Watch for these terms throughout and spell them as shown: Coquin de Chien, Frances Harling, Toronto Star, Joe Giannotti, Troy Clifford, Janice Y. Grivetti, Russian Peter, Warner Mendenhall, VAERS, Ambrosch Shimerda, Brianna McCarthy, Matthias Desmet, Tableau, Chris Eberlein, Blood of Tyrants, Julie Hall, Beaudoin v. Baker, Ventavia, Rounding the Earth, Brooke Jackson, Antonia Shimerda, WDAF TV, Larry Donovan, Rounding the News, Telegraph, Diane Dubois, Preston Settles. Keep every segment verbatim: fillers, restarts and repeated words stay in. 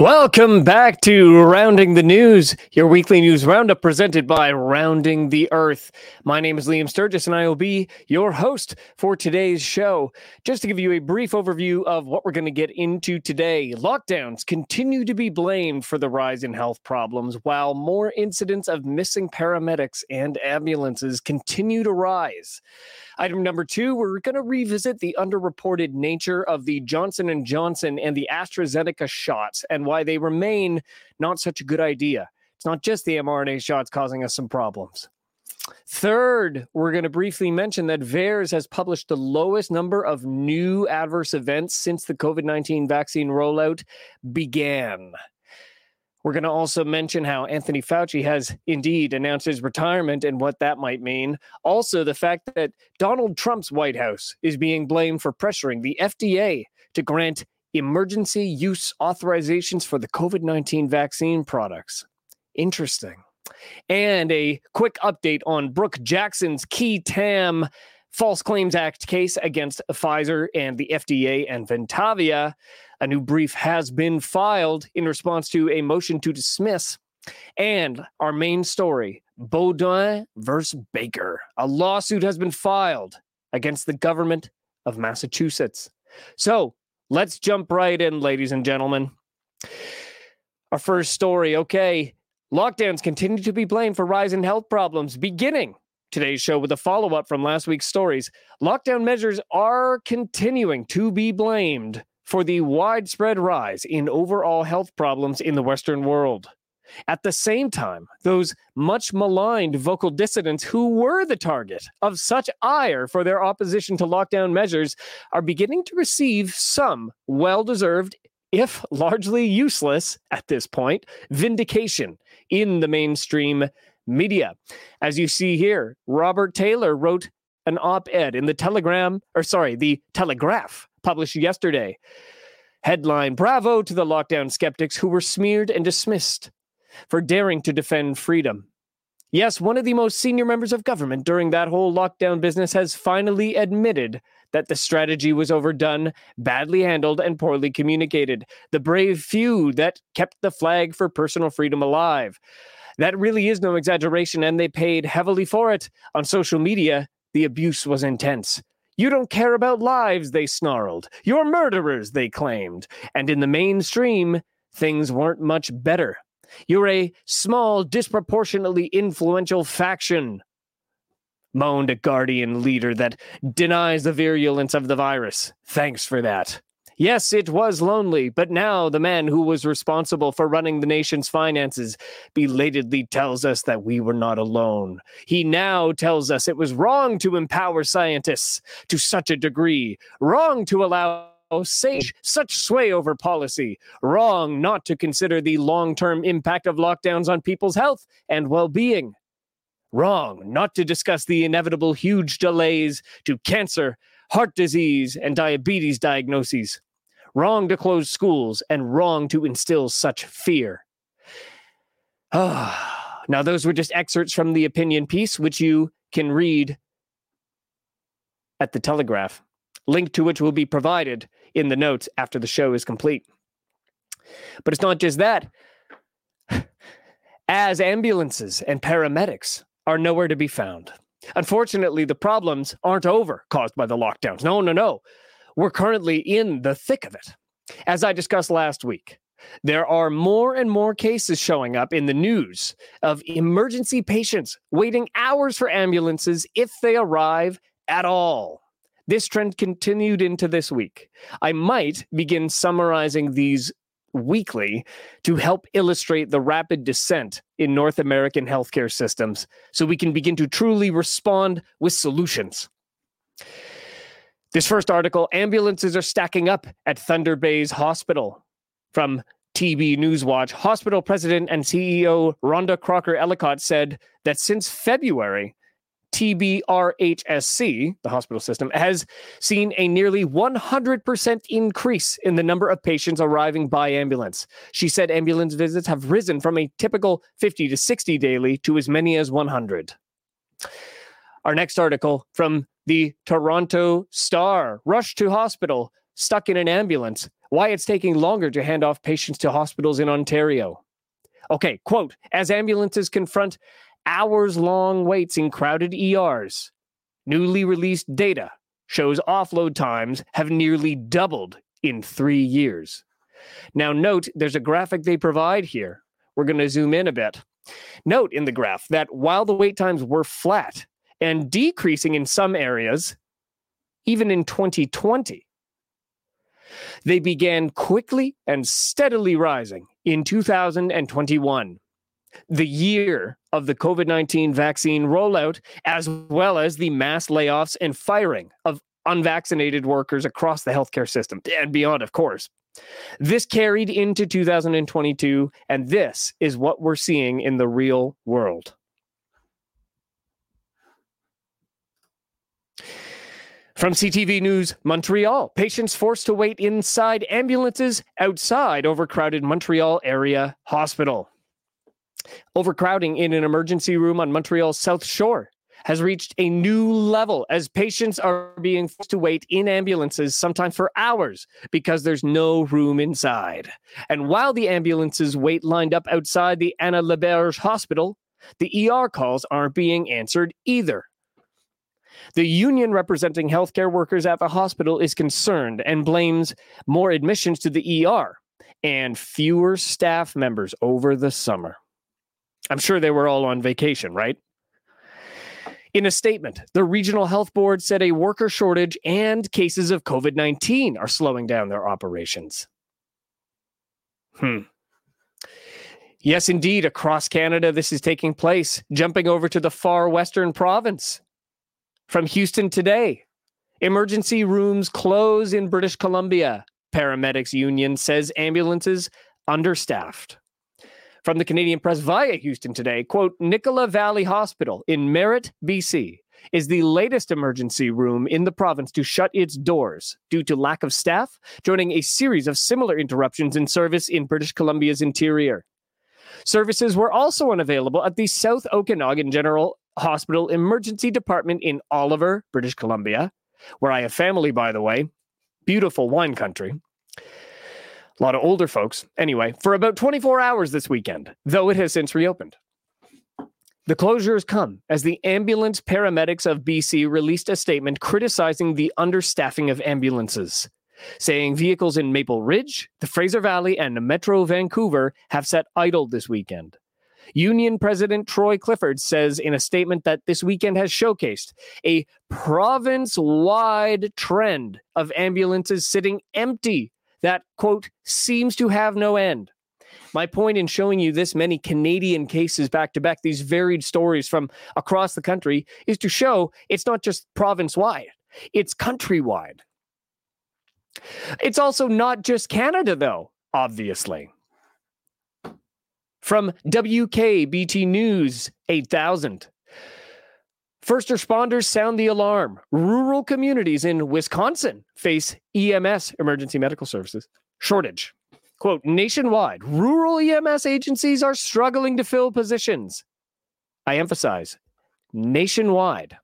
Welcome back to Rounding the News, your weekly news roundup presented by Rounding the Earth. My name is Liam Sturgis, and I will be your host for today's show. Just to give you a brief overview of what we're going to get into today, lockdowns continue to be blamed for the rise in health problems, while more incidents of missing paramedics and ambulances continue to rise. Item number two, we're going to revisit the underreported nature of the Johnson and Johnson and the AstraZeneca shots and why they remain not such a good idea. It's not just the mRNA shots causing us some problems. Third, we're going to briefly mention that VAERS has published the lowest number of new adverse events since the COVID nineteen vaccine rollout began. We're going to also mention how Anthony Fauci has indeed announced his retirement and what that might mean. Also, the fact that Donald Trump's White House is being blamed for pressuring the F D A to grant emergency use authorizations for the COVID nineteen vaccine products. Interesting. And a quick update on Brooke Jackson's Key Tam False Claims Act case against Pfizer and the F D A and Ventavia. A new brief has been filed in response to a motion to dismiss. And our main story, Beaudoin versus Baker. A lawsuit has been filed against the government of Massachusetts. So, let's jump right in, ladies and gentlemen. Our first story, okay. Lockdowns continue to be blamed for rise in health problems, beginning today's show with a follow-up from last week's stories. Lockdown measures are continuing to be blamed for the widespread rise in overall health problems in the Western world. At the same time, those much maligned vocal dissidents who were the target of such ire for their opposition to lockdown measures are beginning to receive some well-deserved, if largely useless at this point, vindication in the mainstream media. As you see here, Robert Taylor wrote an op-ed in the Telegram, or sorry, the Telegraph, published yesterday. Headline, "Bravo to the lockdown skeptics who were smeared and dismissed for daring to defend freedom." Yes, one of the most senior members of government during that whole lockdown business has finally admitted that the strategy was overdone, badly handled, and poorly communicated. The brave few that kept the flag for personal freedom alive. That really is no exaggeration, and they paid heavily for it. On social media, the abuse was intense. "You don't care about lives," they snarled. "You're murderers," they claimed. And in the mainstream, things weren't much better. "You're a small, disproportionately influential faction," moaned a Guardian leader that denies the virulence of the virus. "Thanks for that." Yes, it was lonely, but now the man who was responsible for running the nation's finances belatedly tells us that we were not alone. He now tells us it was wrong to empower scientists to such a degree, wrong to allow sage such sway over policy, wrong not to consider the long-term impact of lockdowns on people's health and well-being, wrong not to discuss the inevitable huge delays to cancer, heart disease, and diabetes diagnoses, wrong to close schools, and wrong to instill such fear. Ah, now those were just excerpts from the opinion piece, which you can read at the Telegraph, link to which will be provided in the notes after the show is complete. But it's not just that. As ambulances and paramedics are nowhere to be found. Unfortunately, the problems aren't over caused by the lockdowns. No, no, no. We're currently in the thick of it. As I discussed last week, there are more and more cases showing up in the news of emergency patients waiting hours for ambulances if they arrive at all. This trend continued into this week. I might begin summarizing these weekly to help illustrate the rapid descent in North American healthcare systems so we can begin to truly respond with solutions. This first article, ambulances are stacking up at Thunder Bay's hospital. From T B Newswatch, hospital president and C E O Rhonda Crocker Ellicott said that since February, T B R H S C, the hospital system, has seen a nearly one hundred percent increase in the number of patients arriving by ambulance. She said ambulance visits have risen from a typical fifty to sixty daily to as many as one hundred. Our next article from the Toronto Star. Rush to hospital, stuck in an ambulance. Why it's taking longer to hand off patients to hospitals in Ontario. Okay, quote, as ambulances confront hours-long waits in crowded E Rs. Newly released data shows offload times have nearly doubled in three years. Now note, there's a graphic they provide here. We're going to zoom in a bit. Note in the graph that while the wait times were flat and decreasing in some areas, even in twenty twenty, they began quickly and steadily rising in two thousand twenty-one. The year of the COVID nineteen vaccine rollout, as well as the mass layoffs and firing of unvaccinated workers across the healthcare system and beyond, of course. This carried into two thousand twenty-two, and this is what we're seeing in the real world. From C T V News, Montreal, patients forced to wait inside ambulances outside overcrowded Montreal area hospital. Overcrowding in an emergency room on Montreal's South Shore has reached a new level as patients are being forced to wait in ambulances, sometimes for hours, because there's no room inside. And while the ambulances wait lined up outside the Anna-Laberge Hospital, the E R calls aren't being answered either. The union representing healthcare workers at the hospital is concerned and blames more admissions to the E R and fewer staff members over the summer. I'm sure they were all on vacation, right? In a statement, the Regional Health Board said a worker shortage and cases of COVID nineteen are slowing down their operations. Hmm. Yes, indeed, across Canada, this is taking place. Jumping over to the far western province. From Houston today, emergency rooms close in British Columbia. Paramedics union says ambulances understaffed. From the Canadian Press via Houston today, quote, Nicola Valley Hospital in Merritt, B C, is the latest emergency room in the province to shut its doors due to lack of staff, joining a series of similar interruptions in service in British Columbia's interior. Services were also unavailable at the South Okanagan General Hospital Emergency Department in Oliver, British Columbia, where I have family, by the way. Beautiful wine country. A lot of older folks. Anyway, for about twenty-four hours this weekend, though it has since reopened. The closures come as the ambulance paramedics of B C released a statement criticizing the understaffing of ambulances, saying vehicles in Maple Ridge, the Fraser Valley, and Metro Vancouver have sat idle this weekend. Union President Troy Clifford says in a statement that this weekend has showcased a province-wide trend of ambulances sitting empty that, quote, seems to have no end. My point in showing you this many Canadian cases back-to-back, these varied stories from across the country, is to show it's not just province-wide, it's countrywide. It's also not just Canada, though, obviously. From W K B T News eight thousand. First responders sound the alarm. Rural communities in Wisconsin face E M S, emergency medical services, shortage. Quote, nationwide, rural E M S agencies are struggling to fill positions. I emphasize, nationwide.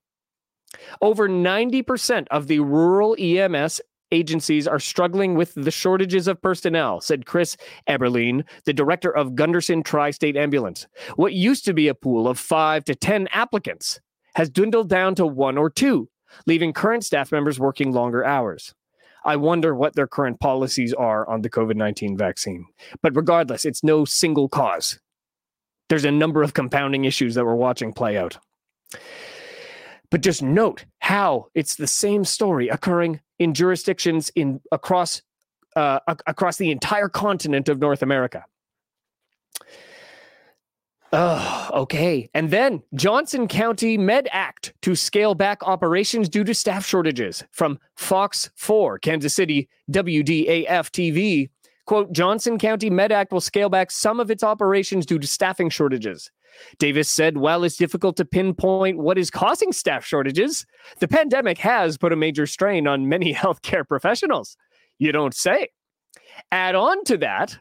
Over ninety percent of the rural E M S agencies are struggling with the shortages of personnel, said Chris Eberlein, the director of Gunderson Tri-State Ambulance. What used to be a pool of five to ten applicants has dwindled down to one or two, leaving current staff members working longer hours. I wonder what their current policies are on the COVID nineteen vaccine. But regardless, it's no single cause. There's a number of compounding issues that we're watching play out. But just note how it's the same story occurring in jurisdictions in across uh, across the entire continent of North America. Oh, okay. And then Johnson County Med Act to scale back operations due to staff shortages. From Fox four, Kansas City, W D A F T V, quote, Johnson County Med Act will scale back some of its operations due to staffing shortages. Davis said, while it's difficult to pinpoint what is causing staff shortages, the pandemic has put a major strain on many healthcare professionals. You don't say. Add on to that,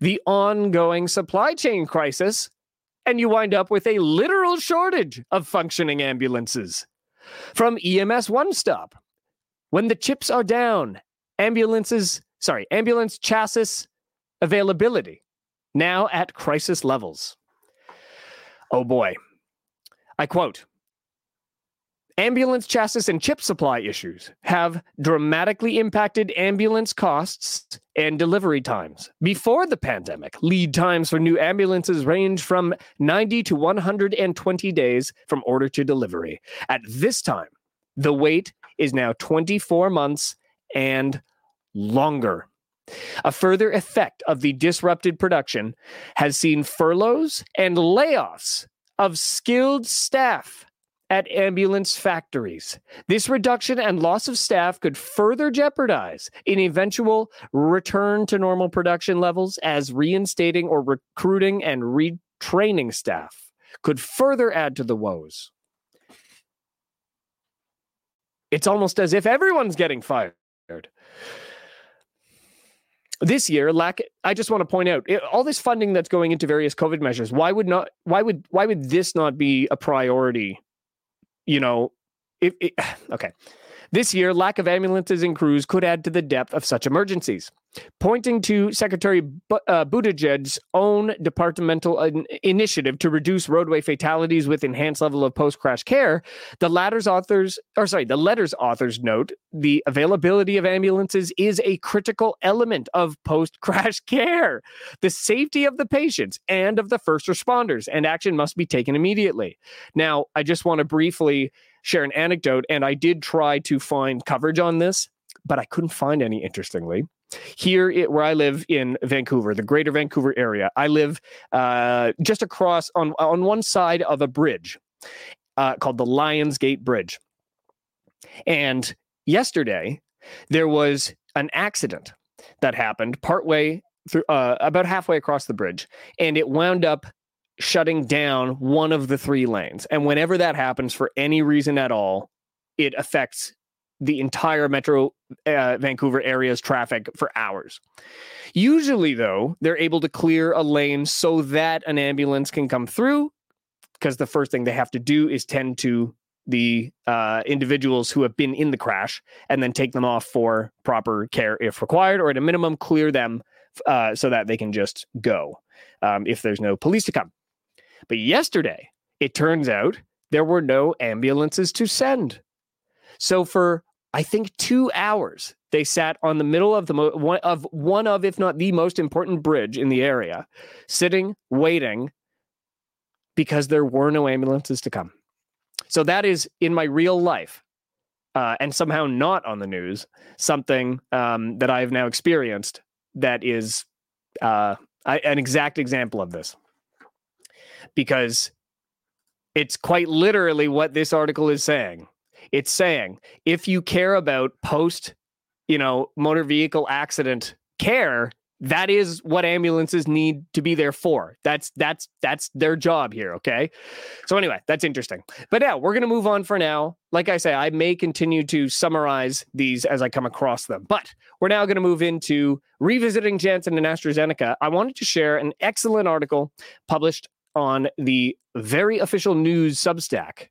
the ongoing supply chain crisis, and you wind up with a literal shortage of functioning ambulances. From E M S One Stop, when the chips are down, ambulances, sorry, ambulance chassis availability, now at crisis levels. Oh boy. I quote, ambulance chassis and chip supply issues have dramatically impacted ambulance costs and delivery times. Before the pandemic, lead times for new ambulances range from ninety to one hundred twenty days from order to delivery. At this time, the wait is now twenty-four months and longer. A further effect of the disrupted production has seen furloughs and layoffs of skilled staff at ambulance factories. This reduction and loss of staff could further jeopardize an eventual return to normal production levels, as reinstating or recruiting and retraining staff could further add to the woes. It's almost as if everyone's getting fired. This year, lack. I just want to point out it, all this funding that's going into various COVID measures. Why would not? Why would? Why would this not be a priority? You know, it, it, okay. This year, lack of ambulances and crews could add to the depth of such emergencies. Pointing to Secretary B- uh, Buttigieg's own departmental in- initiative to reduce roadway fatalities with enhanced level of post-crash care, the latter's authors, or sorry, the letter's authors note the availability of ambulances is a critical element of post-crash care. The safety of the patients and of the first responders, and action must be taken immediately. Now, I just want to briefly share an anecdote, and I did try to find coverage on this, but I couldn't find any, interestingly. Here, it, where I live in Vancouver, the greater Vancouver area, I live uh, just across on, on one side of a bridge uh, called the Lions Gate Bridge. And yesterday, there was an accident that happened partway through, uh, about halfway across the bridge, and it wound up shutting down one of the three lanes. And whenever that happens for any reason at all, it affects the entire Metro uh, Vancouver area's traffic for hours. Usually, though, they're able to clear a lane so that an ambulance can come through, because the first thing they have to do is tend to the uh, individuals who have been in the crash and then take them off for proper care if required, or at a minimum, clear them uh, so that they can just go um, if there's no police to come. But yesterday, it turns out there were no ambulances to send. So for I think two hours, they sat on the middle of the mo- one of one of, if not the most important bridge in the area, sitting, waiting, because there were no ambulances to come. So that is in my real life, uh, and somehow not on the news, something um, that I have now experienced that is uh, I, an exact example of this. Because it's quite literally what this article is saying. It's saying, if you care about post, you know, motor vehicle accident care, that is what ambulances need to be there for. That's that's that's their job here. OK, so anyway, that's interesting. But now we're going to move on for now. Like I say, I may continue to summarize these as I come across them, but we're now going to move into revisiting Janssen and AstraZeneca. I wanted to share an excellent article published on the Very Official News Substack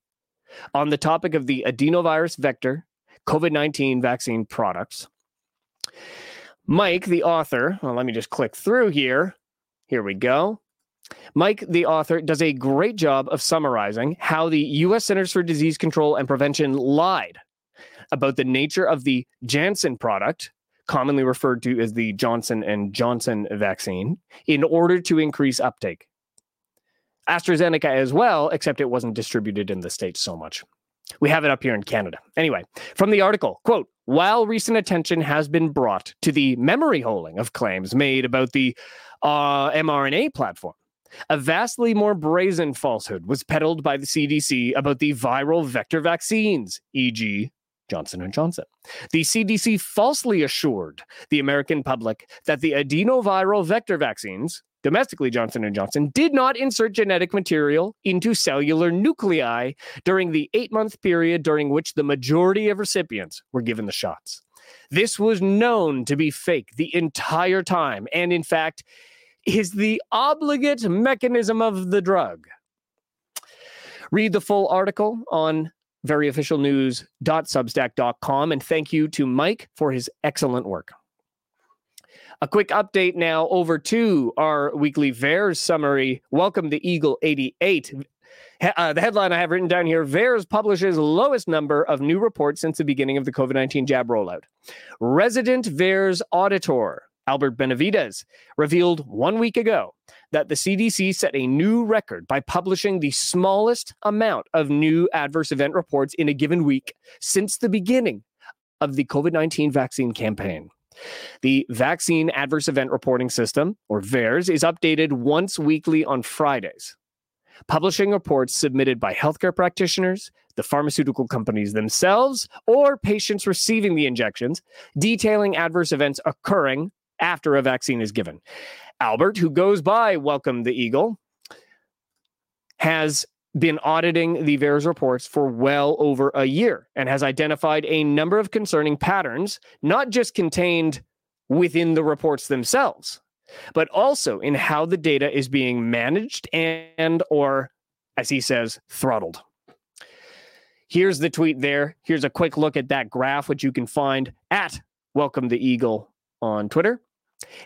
on the topic of the adenovirus vector COVID nineteen vaccine products. Mike, the author, well, let me just click through here. Here we go. Mike, the author, does a great job of summarizing how the U S Centers for Disease Control and Prevention lied about the nature of the Janssen product, commonly referred to as the Johnson and Johnson vaccine, in order to increase uptake. AstraZeneca as well, except it wasn't distributed in the States so much. We have it up here in Canada. Anyway, from the article, quote, while recent attention has been brought to the memory holding of claims made about the uh, mRNA platform, a vastly more brazen falsehood was peddled by the C D C about the viral vector vaccines, for example, Johnson and Johnson. The C D C falsely assured the American public that the adenoviral vector vaccines, Domestically, Johnson and Johnson did not insert genetic material into cellular nuclei during the eight-month period during which the majority of recipients were given the shots. This was known to be fake the entire time and, in fact, is the obligate mechanism of the drug. Read the full article on very official news dot substack dot com, and thank you to Mike for his excellent work. A quick update now over to our weekly VAERS summary. Welcome to Eagle eighty-eight. Uh, the headline I have written down here, VAERS publishes lowest number of new reports since the beginning of the COVID nineteen jab rollout. Resident VAERS auditor Albert Benavides revealed one week ago that the C D C set a new record by publishing the smallest amount of new adverse event reports in a given week since the beginning of the COVID nineteen vaccine campaign. The Vaccine Adverse Event Reporting System, or VAERS, is updated once weekly on Fridays, publishing reports submitted by healthcare practitioners, the pharmaceutical companies themselves, or patients receiving the injections, detailing adverse events occurring after a vaccine is given. Albert, who goes by Welcome the Eagle, has been auditing the VAERS reports for well over a year and has identified a number of concerning patterns, not just contained within the reports themselves, but also in how the data is being managed and, or, as he says, throttled. Here's the tweet there. Here's a quick look at that graph, which you can find at Welcome the Eagle on Twitter.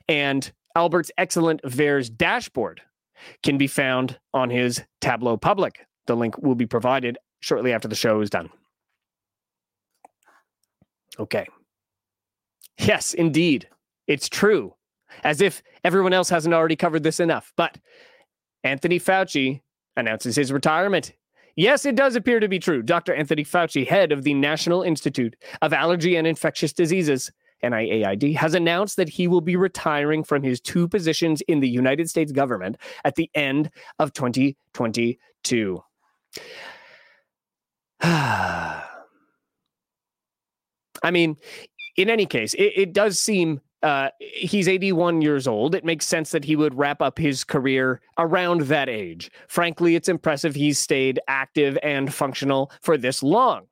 And Albert's excellent VAERS dashboard can be found on his Tableau Public. The link will be provided shortly after the show is done. Okay. Yes, indeed. It's true. As if everyone else hasn't already covered this enough. But Anthony Fauci announces his retirement. Yes, it does appear to be true. Doctor Anthony Fauci, head of the National Institute of Allergy and Infectious Diseases, N I A I D, has announced that he will be retiring from his two positions in the United States government at the end of twenty twenty-two. I mean, in any case, it, it does seem uh, he's eighty-one years old. It makes sense that he would wrap up his career around that age. Frankly, it's impressive he's stayed active and functional for this long.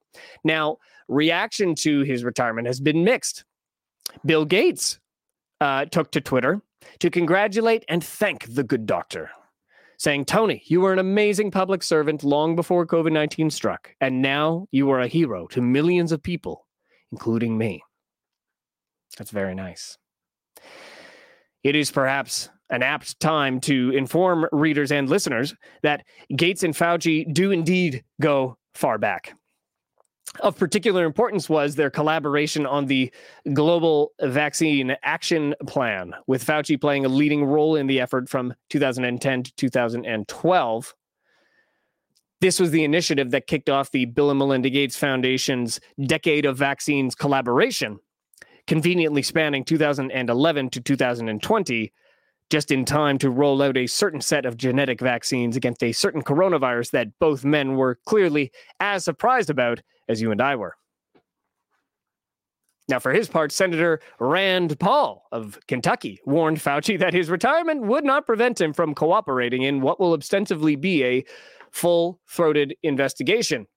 Now, reaction to his retirement has been mixed. Bill Gates uh, took to Twitter to congratulate and thank the good doctor, saying, "Tony, you were an amazing public servant long before COVID nineteen struck, and now you are a hero to millions of people, including me." That's very nice. It is perhaps an apt time to inform readers and listeners that Gates and Fauci do indeed go far back. Of particular importance was their collaboration on the Global Vaccine Action Plan, with Fauci playing a leading role in the effort from two thousand ten to two thousand twelve. This was the initiative that kicked off the Bill and Melinda Gates Foundation's Decade of Vaccines collaboration, conveniently spanning two thousand eleven to two thousand twenty, just in time to roll out a certain set of genetic vaccines against a certain coronavirus that both men were clearly as surprised about as you and I were. Now, for his part, Senator Rand Paul of Kentucky warned Fauci that his retirement would not prevent him from cooperating in what will ostensibly be a full-throated investigation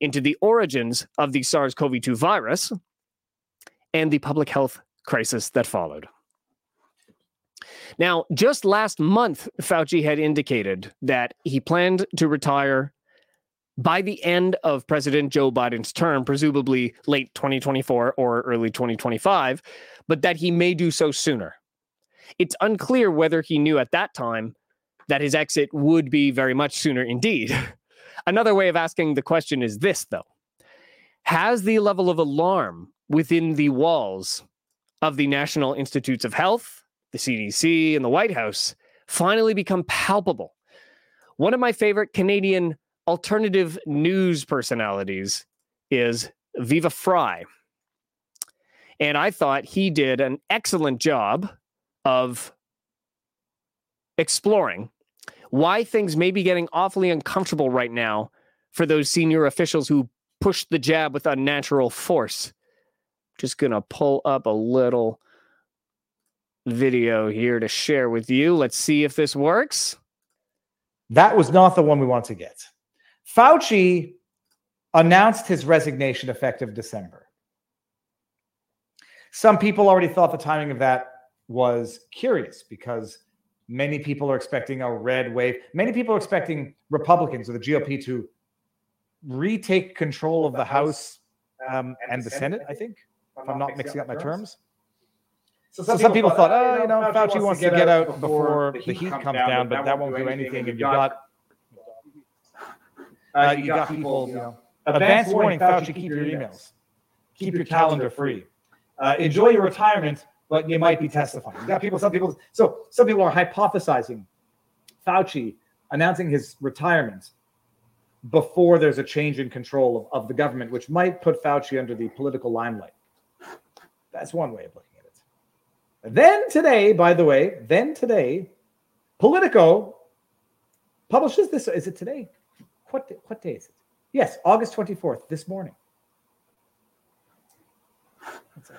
into the origins of the SARS-C o V two virus and the public health crisis that followed. Now, just last month, Fauci had indicated that he planned to retire by the end of President Joe Biden's term, presumably late twenty twenty-four or early twenty twenty-five, but that he may do so sooner. It's unclear whether he knew at that time that his exit would be very much sooner indeed. Another way of asking the question is this, though. Has the level of alarm within the walls of the National Institutes of Health, the C D C, and the White House finally become palpable? One of my favorite Canadian alternative news personalities is Viva Fry. And I thought he did an excellent job of exploring why things may be getting awfully uncomfortable right now for those senior officials who pushed the jab with unnatural force. Just going to pull up a little video here to share with you. Let's see if this works. That was not the one we want to get. Fauci announced his resignation effective December. Some people already thought the timing of that was curious because many people are expecting a red wave. Many people are expecting Republicans or the G O P to retake control of the House um, and the Senate, I think, if I'm not mixing up my terms. So some, so some people, people thought, oh, you know, Fauci wants to get out before the heat comes down, but that won't do anything. And you got, uh, you got people, you know, advance warning, Fauci, keep your emails. Keep your calendar free. Uh, enjoy your retirement, but you might be testifying. You got people, some people, so some people are hypothesizing Fauci announcing his retirement before there's a change in control of, of the government, which might put Fauci under the political limelight. That's one way of looking at it. Then today, by the way, then today, Politico publishes this. Is it today? What, what day is it? Yes, August twenty-fourth, this morning. That's it.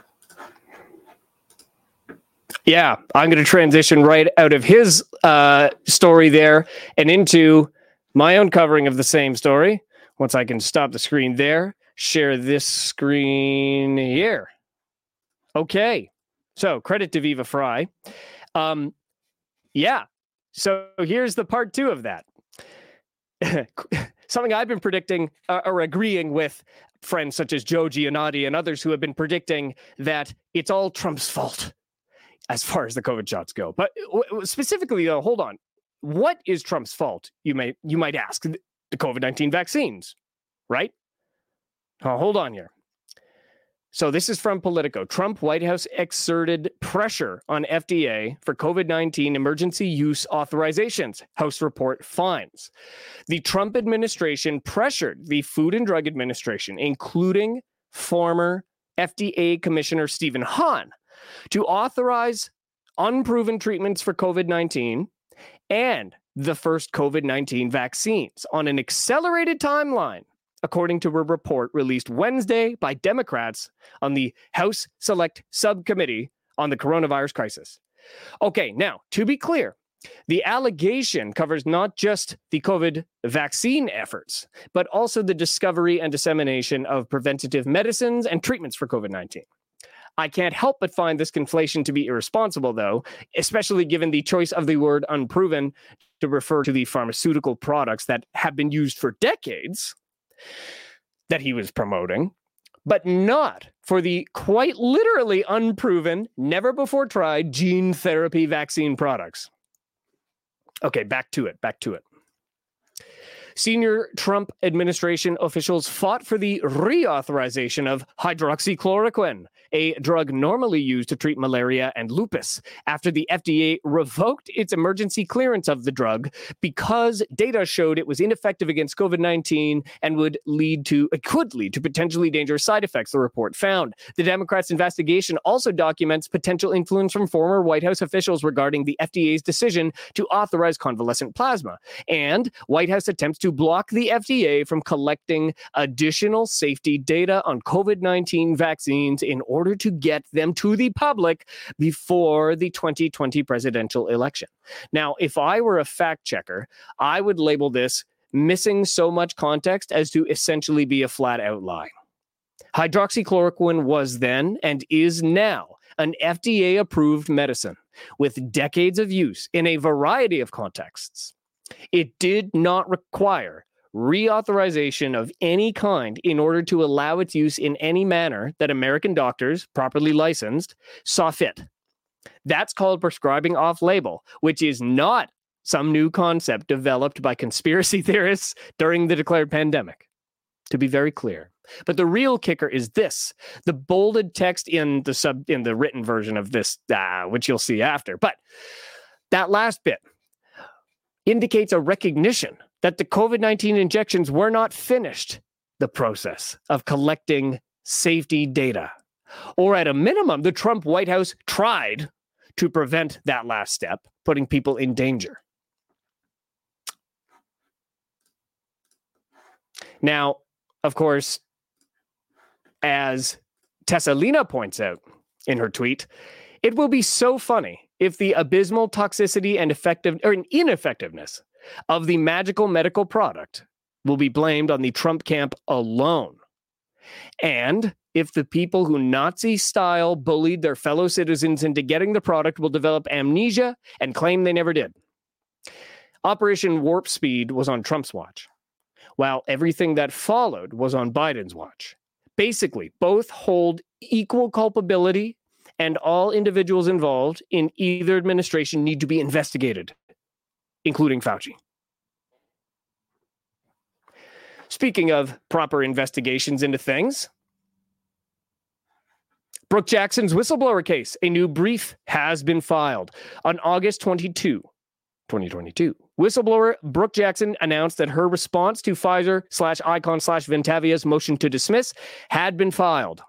Yeah, I'm going to transition right out of his uh, story there and into my own covering of the same story. Once I can stop the screen there, share this screen here. Okay, so credit to Viva Fry. Um, yeah, so here's the part two of that. Something I've been predicting uh, or agreeing with friends such as Joe Giannotti and others who have been predicting that it's all Trump's fault as far as the COVID shots go. But specifically, though, hold on. What is Trump's fault, you may you might ask? The COVID nineteen vaccines, right? Oh, hold on here. So this is from Politico. Trump White House exerted pressure on F D A for COVID nineteen emergency use authorizations. House report finds the Trump administration pressured the Food and Drug Administration, including former F D A Commissioner Stephen Hahn, to authorize unproven treatments for COVID nineteen and the first COVID nineteen vaccines on an accelerated timeline, according to a report released Wednesday by Democrats on the House Select Subcommittee on the Coronavirus Crisis. Okay, now, to be clear, the allegation covers not just the COVID vaccine efforts, but also the discovery and dissemination of preventative medicines and treatments for COVID nineteen. I can't help but find this conflation to be irresponsible, though, especially given the choice of the word unproven to refer to the pharmaceutical products that have been used for decades that he was promoting, but not for the quite literally unproven, never before tried gene therapy vaccine products. Okay, back to it, back to it. Senior Trump administration officials fought for the reauthorization of hydroxychloroquine, a drug normally used to treat malaria and lupus, after the F D A revoked its emergency clearance of the drug because data showed it was ineffective against COVID nineteen and would lead to, it could lead to potentially dangerous side effects, the report found. The Democrats' investigation also documents potential influence from former White House officials regarding the F D A's decision to authorize convalescent plasma and White House attempts to to block the F D A from collecting additional safety data on COVID nineteen vaccines in order to get them to the public before the twenty twenty presidential election. Now, if I were a fact checker, I would label this missing so much context as to essentially be a flat out lie. Hydroxychloroquine was then and is now an F D A-approved medicine with decades of use in a variety of contexts. It did not require reauthorization of any kind in order to allow its use in any manner that American doctors, properly licensed, saw fit. That's called prescribing off-label, which is not some new concept developed by conspiracy theorists during the declared pandemic, to be very clear. But the real kicker is this. The bolded text in the sub in the written version of this, uh, which you'll see after. But that last bit indicates a recognition that the COVID nineteen injections were not finished the process of collecting safety data. Or at a minimum, the Trump White House tried to prevent that last step, putting people in danger. Now, of course, as Tessalina points out in her tweet, It will be so funny if the abysmal toxicity and effective or ineffectiveness of the magical medical product will be blamed on the Trump camp alone. And if the people who Nazi-style bullied their fellow citizens into getting the product will develop amnesia and claim they never did. Operation Warp Speed was on Trump's watch, while everything that followed was on Biden's watch. Basically, both hold equal culpability, and all individuals involved in either administration need to be investigated, including Fauci. Speaking of proper investigations into things, Brooke Jackson's whistleblower case, a new brief has been filed. On August twenty-second, twenty twenty-two, whistleblower Brooke Jackson announced that her response to Pfizer slash Icon slash Ventavia's motion to dismiss had been filed.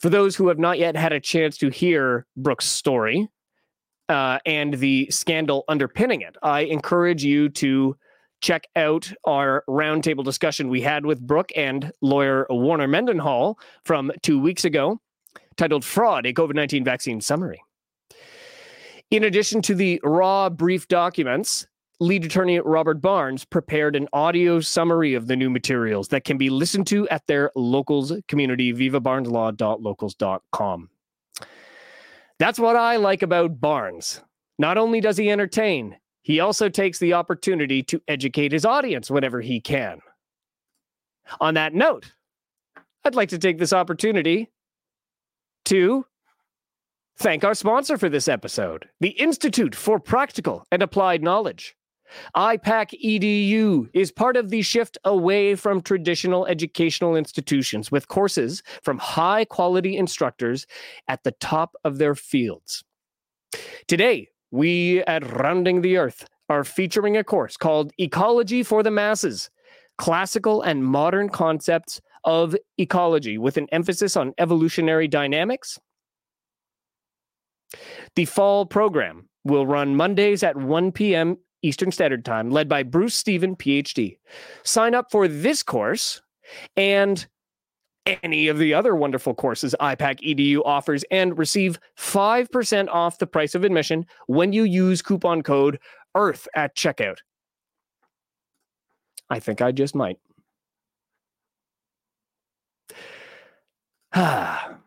For those who have not yet had a chance to hear Brooke's story uh, and the scandal underpinning it, I encourage you to check out our roundtable discussion we had with Brooke and lawyer Warner Mendenhall from two weeks ago, titled Fraud, a COVID nineteen Vaccine Summary. In addition to the raw brief documents, lead attorney Robert Barnes prepared an audio summary of the new materials that can be listened to at their locals community, viva barnes law dot locals dot com. That's what I like about Barnes. Not only does he entertain, he also takes the opportunity to educate his audience whenever he can. On that note, I'd like to take this opportunity to thank our sponsor for this episode, the Institute for Practical and Applied Knowledge. I PAC E D U is part of the shift away from traditional educational institutions with courses from high-quality instructors at the top of their fields. Today, we at Rounding the Earth are featuring a course called Ecology for the Masses, Classical and Modern Concepts of Ecology with an emphasis on evolutionary dynamics. The fall program will run Mondays at one p.m. Eastern Standard Time, led by Bruce Stephen, P H D. Sign up for this course and any of the other wonderful courses I PAC E D U offers and receive five percent off the price of admission when you use coupon code EARTH at checkout. I think I just might. Ah.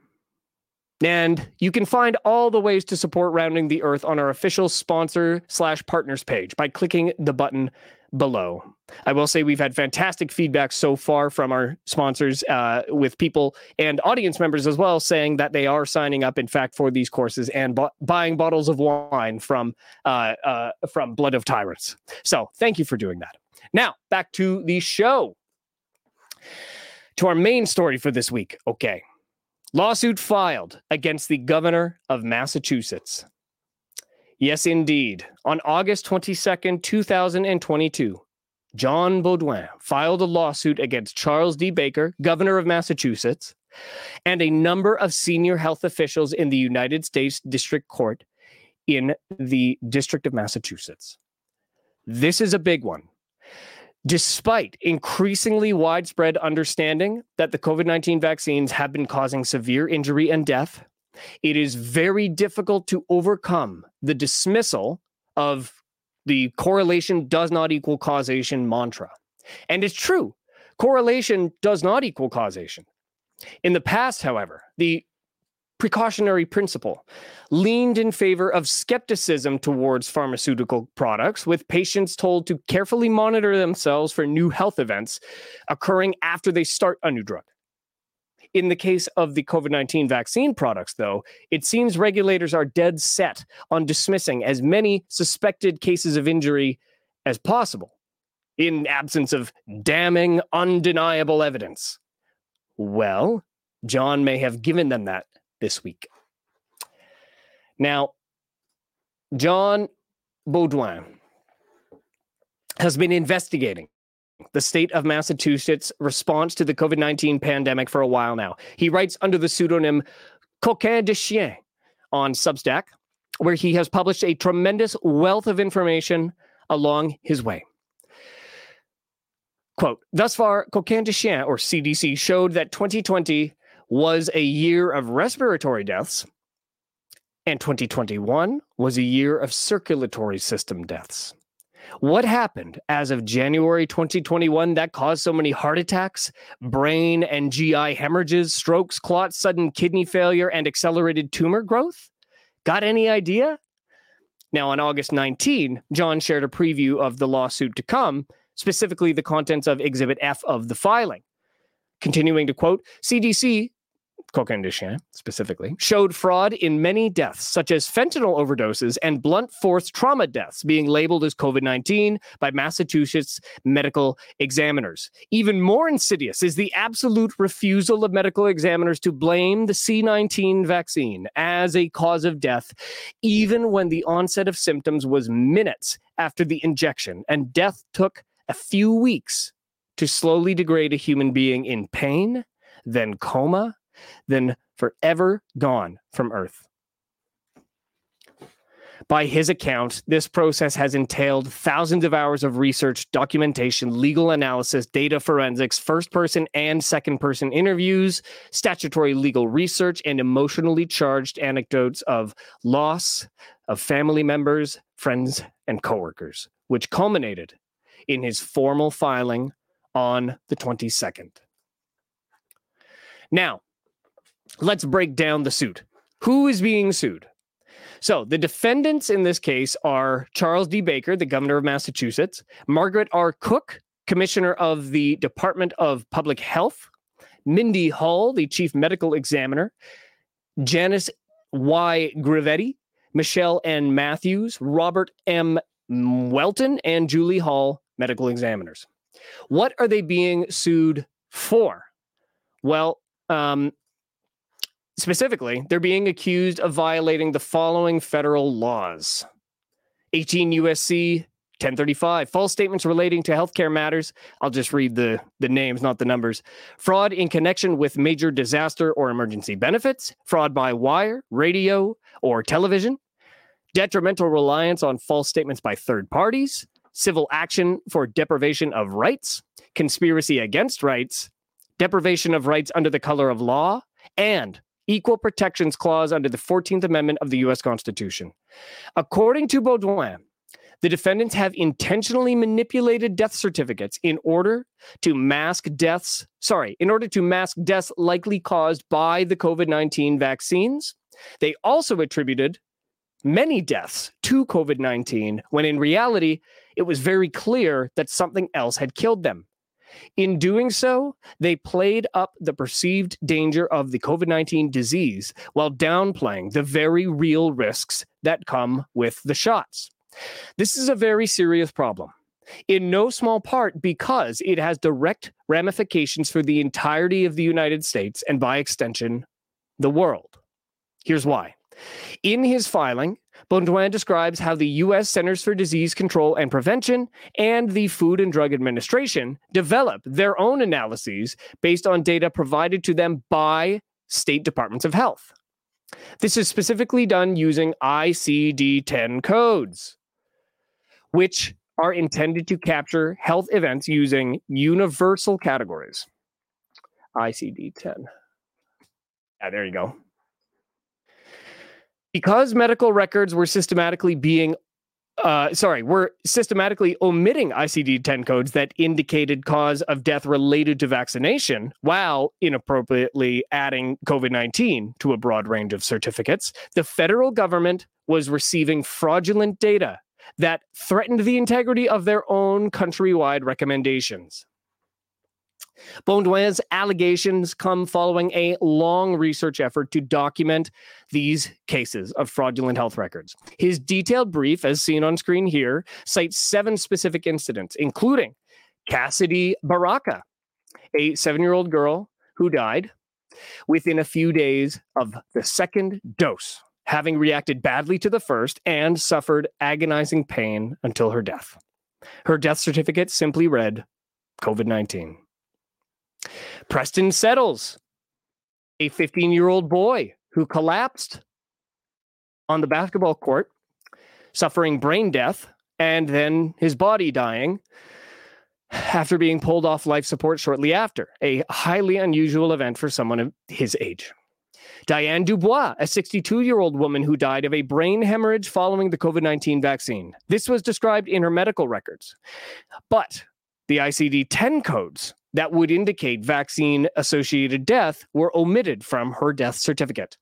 And you can find all the ways to support Rounding the Earth on our official sponsor slash partners page by clicking the button below. I will say we've had fantastic feedback so far from our sponsors uh, with people and audience members as well, saying that they are signing up, in fact, for these courses and bu- buying bottles of wine from, uh, uh, from Blood of Tyrants. So thank you for doing that. Now, back to the show. To our main story for this week. Okay. Lawsuit filed against the governor of Massachusetts. Yes, indeed. On August twenty-second, twenty twenty-two, John Beaudoin filed a lawsuit against Charles D. Baker, governor of Massachusetts, and a number of senior health officials in the United States District Court in the District of Massachusetts. This is a big one. Despite increasingly widespread understanding that the COVID nineteen vaccines have been causing severe injury and death, it is very difficult to overcome the dismissal of the correlation does not equal causation mantra. And it's true, correlation does not equal causation. In the past, however, the precautionary principle leaned in favor of skepticism towards pharmaceutical products, with patients told to carefully monitor themselves for new health events occurring after they start a new drug. In the case of the COVID nineteen vaccine products, though, it seems regulators are dead set on dismissing as many suspected cases of injury as possible in absence of damning, undeniable evidence. Well, John may have given them that this week. Now, John Beaudoin has been investigating the state of Massachusetts' response to the COVID nineteen pandemic for a while now. He writes under the pseudonym Coquin de Chien on Substack, where he has published a tremendous wealth of information along his way. Quote, thus far, Coquin de Chien, or C D C, showed that twenty twenty was a year of respiratory deaths And twenty twenty-one was a year of circulatory system deaths. What happened as of January twenty twenty-one that caused so many heart attacks, brain and G I hemorrhages, strokes, clots, sudden kidney failure, and accelerated tumor growth? Got any idea? Now, on August nineteenth, John shared a preview of the lawsuit to come, specifically the contents of Exhibit F of the filing. Continuing to quote, C D C, Coquin de Chien specifically, showed fraud in many deaths, such as fentanyl overdoses and blunt force trauma deaths being labeled as COVID nineteen by Massachusetts medical examiners. Even more insidious is the absolute refusal of medical examiners to blame the C nineteen vaccine as a cause of death, even when the onset of symptoms was minutes after the injection, and death took a few weeks to slowly degrade a human being in pain, then coma, then forever gone from Earth. By his account, this process has entailed thousands of hours of research, documentation, legal analysis, data forensics, first-person and second-person interviews, statutory legal research, and emotionally charged anecdotes of loss of family members, friends, and coworkers, which culminated in his formal filing on the twenty-second. Now, let's break down the suit. Who is being sued? So the defendants in this case are Charles D. Baker, the governor of Massachusetts, Margaret R. Cook, commissioner of the Department of Public Health, Mindy Hall, the chief medical examiner, Janice Y. Grivetti, Michelle N. Matthews, Robert M. Welton, and Julie Hall, medical examiners. What are they being sued for? Well, um, Specifically, they're being accused of violating the following federal laws. eighteen U S C ten thirty-five, false statements relating to healthcare matters. I'll just read the, the names, not the numbers. Fraud in connection with major disaster or emergency benefits. Fraud by wire, radio, or television. Detrimental reliance on false statements by third parties. Civil action for deprivation of rights. Conspiracy against rights. Deprivation of rights under the color of law. And Equal Protections Clause under the fourteenth Amendment of the U S Constitution. According to Beaudoin, the defendants have intentionally manipulated death certificates in order to mask deaths, sorry, in order to mask deaths likely caused by the COVID nineteen vaccines. They also attributed many deaths to COVID nineteen, when in reality, it was very clear that something else had killed them. In doing so, they played up the perceived danger of the COVID nineteen disease while downplaying the very real risks that come with the shots. This is a very serious problem, in no small part because it has direct ramifications for the entirety of the United States and, by extension, the world. Here's why. In his filing, Beaudoin describes how the U S Centers for Disease Control and Prevention and the Food and Drug Administration develop their own analyses based on data provided to them by state departments of health. This is specifically done using I C D ten codes, which are intended to capture health events using universal categories. I C D ten. Yeah, there you go. Because medical records were systematically being, uh, sorry, were systematically omitting I C D ten codes that indicated cause of death related to vaccination, while inappropriately adding COVID nineteen to a broad range of certificates, the federal government was receiving fraudulent data that threatened the integrity of their own countrywide recommendations. Beaudoin's allegations come following a long research effort to document these cases of fraudulent health records. His detailed brief, as seen on screen here, cites seven specific incidents, including Cassidy Baraka, a seven-year-old girl who died within a few days of the second dose, having reacted badly to the first and suffered agonizing pain until her death. Her death certificate simply read COVID nineteen. Preston Settles, a fifteen-year-old boy who collapsed on the basketball court, suffering brain death, and then his body dying after being pulled off life support shortly after, a highly unusual event for someone of his age. Diane Dubois, a sixty-two-year-old woman who died of a brain hemorrhage following the COVID nineteen vaccine. This was described in her medical records. But the I C D ten codes that would indicate vaccine-associated death were omitted from her death certificate.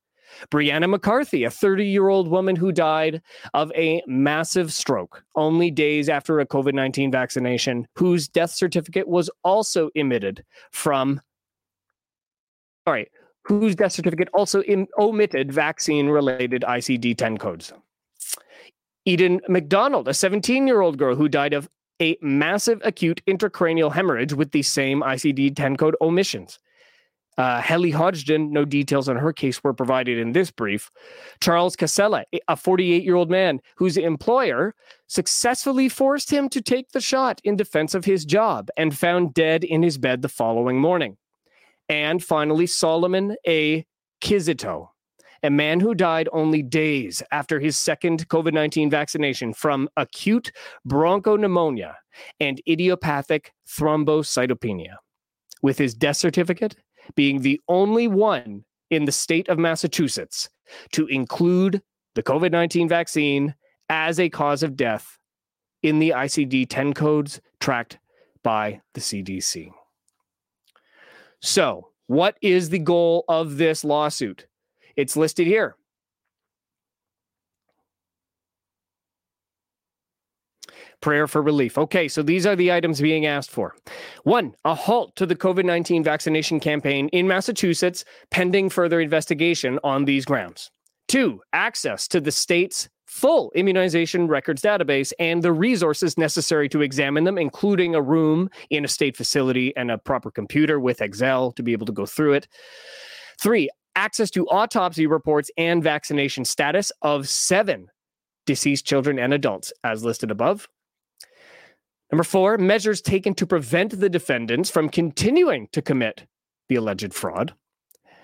Brianna McCarthy, a thirty-year-old woman who died of a massive stroke only days after a COVID nineteen vaccination, whose death certificate was also omitted from, sorry, whose death certificate also in, omitted vaccine-related I C D ten codes. Eden McDonald, a seventeen-year-old girl who died of a massive acute intracranial hemorrhage with the same I C D ten code omissions. Uh, Helly Hodgson, no details on her case were provided in this brief. Charles Casella, a forty-eight-year-old man whose employer successfully forced him to take the shot in defense of his job and found dead in his bed the following morning. And finally, Solomon A. Kizito, a man who died only days after his second COVID nineteen vaccination from acute bronchopneumonia and idiopathic thrombocytopenia, with his death certificate being the only one in the state of Massachusetts to include the COVID nineteen vaccine as a cause of death in the I C D ten codes tracked by the C D C. So, what is the goal of this lawsuit? It's listed here. Prayer for relief. Okay, so these are the items being asked for. One, a halt to the COVID nineteen vaccination campaign in Massachusetts pending further investigation on these grounds. Two, access to the state's full immunization records database and the resources necessary to examine them, including a room in a state facility and a proper computer with Excel to be able to go through it. Three, access to autopsy reports and vaccination status of seven deceased children and adults, as listed above. Number four, measures taken to prevent the defendants from continuing to commit the alleged fraud.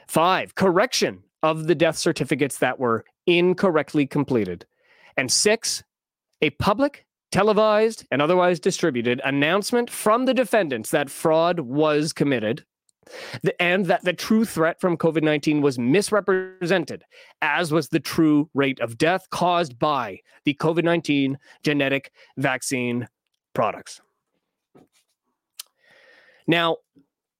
Five, correction of the death certificates that were incorrectly completed. And six, a public, televised, and otherwise distributed announcement from the defendants that fraud was committed and that the true threat from COVID nineteen was misrepresented, as was the true rate of death caused by the COVID nineteen genetic vaccine products. Now,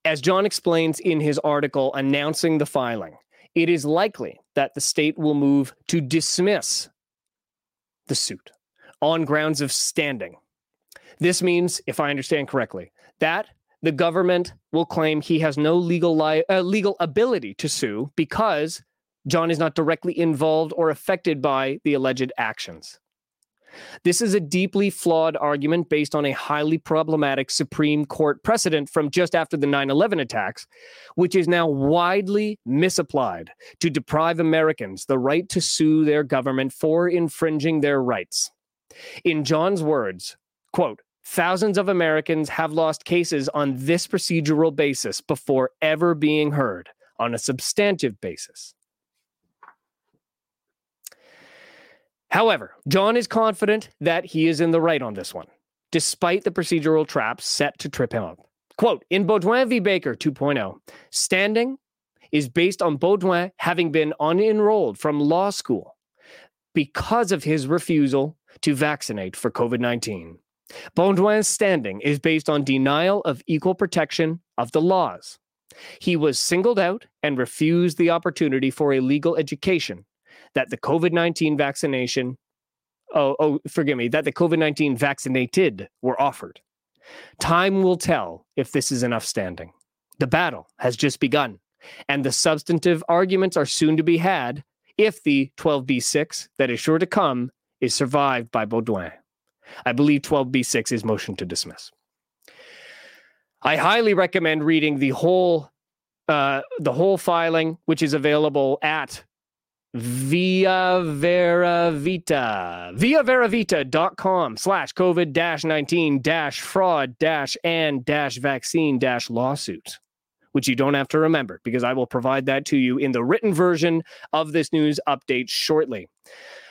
as John explains in his article announcing the filing, it is likely that the state will move to dismiss the suit on grounds of standing. This means, if I understand correctly, that the government will claim he has no legal li- uh, legal ability to sue because John is not directly involved or affected by the alleged actions. This is a deeply flawed argument based on a highly problematic Supreme Court precedent from just after the nine eleven attacks, which is now widely misapplied to deprive Americans the right to sue their government for infringing their rights. In John's words, quote, "Thousands of Americans have lost cases on this procedural basis before ever being heard on a substantive basis." However, John is confident that he is in the right on this one, despite the procedural traps set to trip him up. Quote, "In Beaudoin v. Baker two point oh, standing is based on Beaudoin having been unenrolled from law school because of his refusal to vaccinate for COVID nineteen. Beaudoin's standing is based on denial of equal protection of the laws. He was singled out and refused the opportunity for a legal education that the COVID nineteen vaccination, oh, oh, forgive me, that the COVID nineteen vaccinated were offered. Time will tell if this is enough standing. The battle has just begun, and the substantive arguments are soon to be had if the twelve B six that is sure to come is survived by Beaudoin. I believe twelve B six is motion to dismiss." I highly recommend reading the whole uh, the whole filing, which is available at Via Veravita, via veravita dot com slash COVID nineteen dash fraud dash and dash vaccine dash lawsuit, which you don't have to remember because I will provide that to you in the written version of this news update shortly.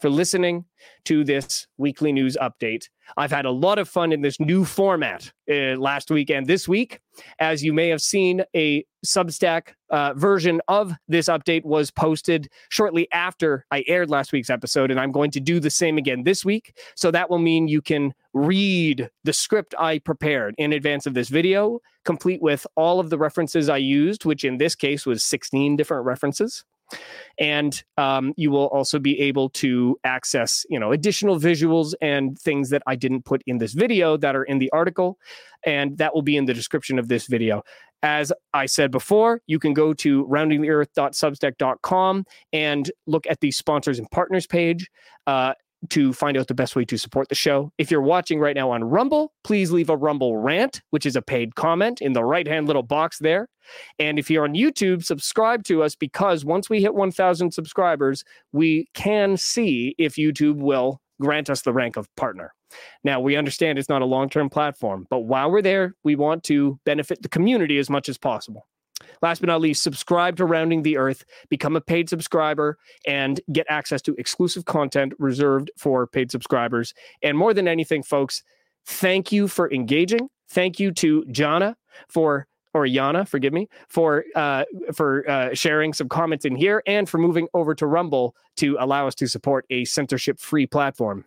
for listening to this weekly news update. I've had a lot of fun in this new format uh, last week and this week. As you may have seen, a Substack uh, version of this update was posted shortly after I aired last week's episode, and I'm going to do the same again this week. So that will mean you can read the script I prepared in advance of this video, complete with all of the references I used, which in this case was sixteen different references. And um, you will also be able to access, you know, additional visuals and things that I didn't put in this video that are in the article. And that will be in the description of this video. As I said before, you can go to rounding the earth dot substack dot com and look at the sponsors and partners page uh, to find out the best way to support the show. If you're watching right now on Rumble, please leave a Rumble rant, which is a paid comment in the right-hand little box there. And if you're on YouTube, subscribe to us, because once we hit one thousand subscribers, we can see if YouTube will grant us the rank of partner. Now, we understand it's not a long-term platform, but while we're there, we want to benefit the community as much as possible. Last but not least, subscribe to Rounding the Earth, become a paid subscriber, and get access to exclusive content reserved for paid subscribers. And more than anything, folks, thank you for engaging. Thank you to Jana for, or Yana, forgive me, for uh, for uh, sharing some comments in here and for moving over to Rumble to allow us to support a censorship-free platform.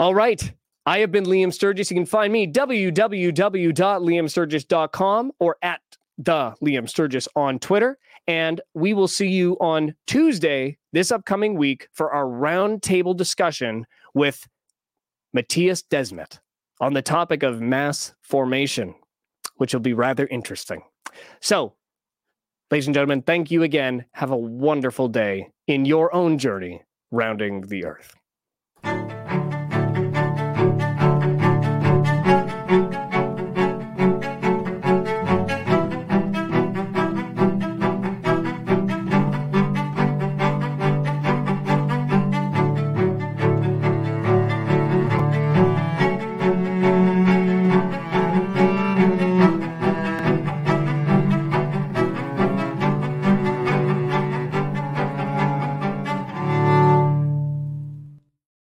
All right. I have been Liam Sturgis. You can find me w w w dot liam sturgis dot com or at the Liam Sturgis on Twitter. And we will see you on Tuesday this upcoming week for our roundtable discussion with Matthias Desmet on the topic of mass formation, which will be rather interesting. So, ladies and gentlemen, thank you again. Have a wonderful day in your own journey rounding the earth.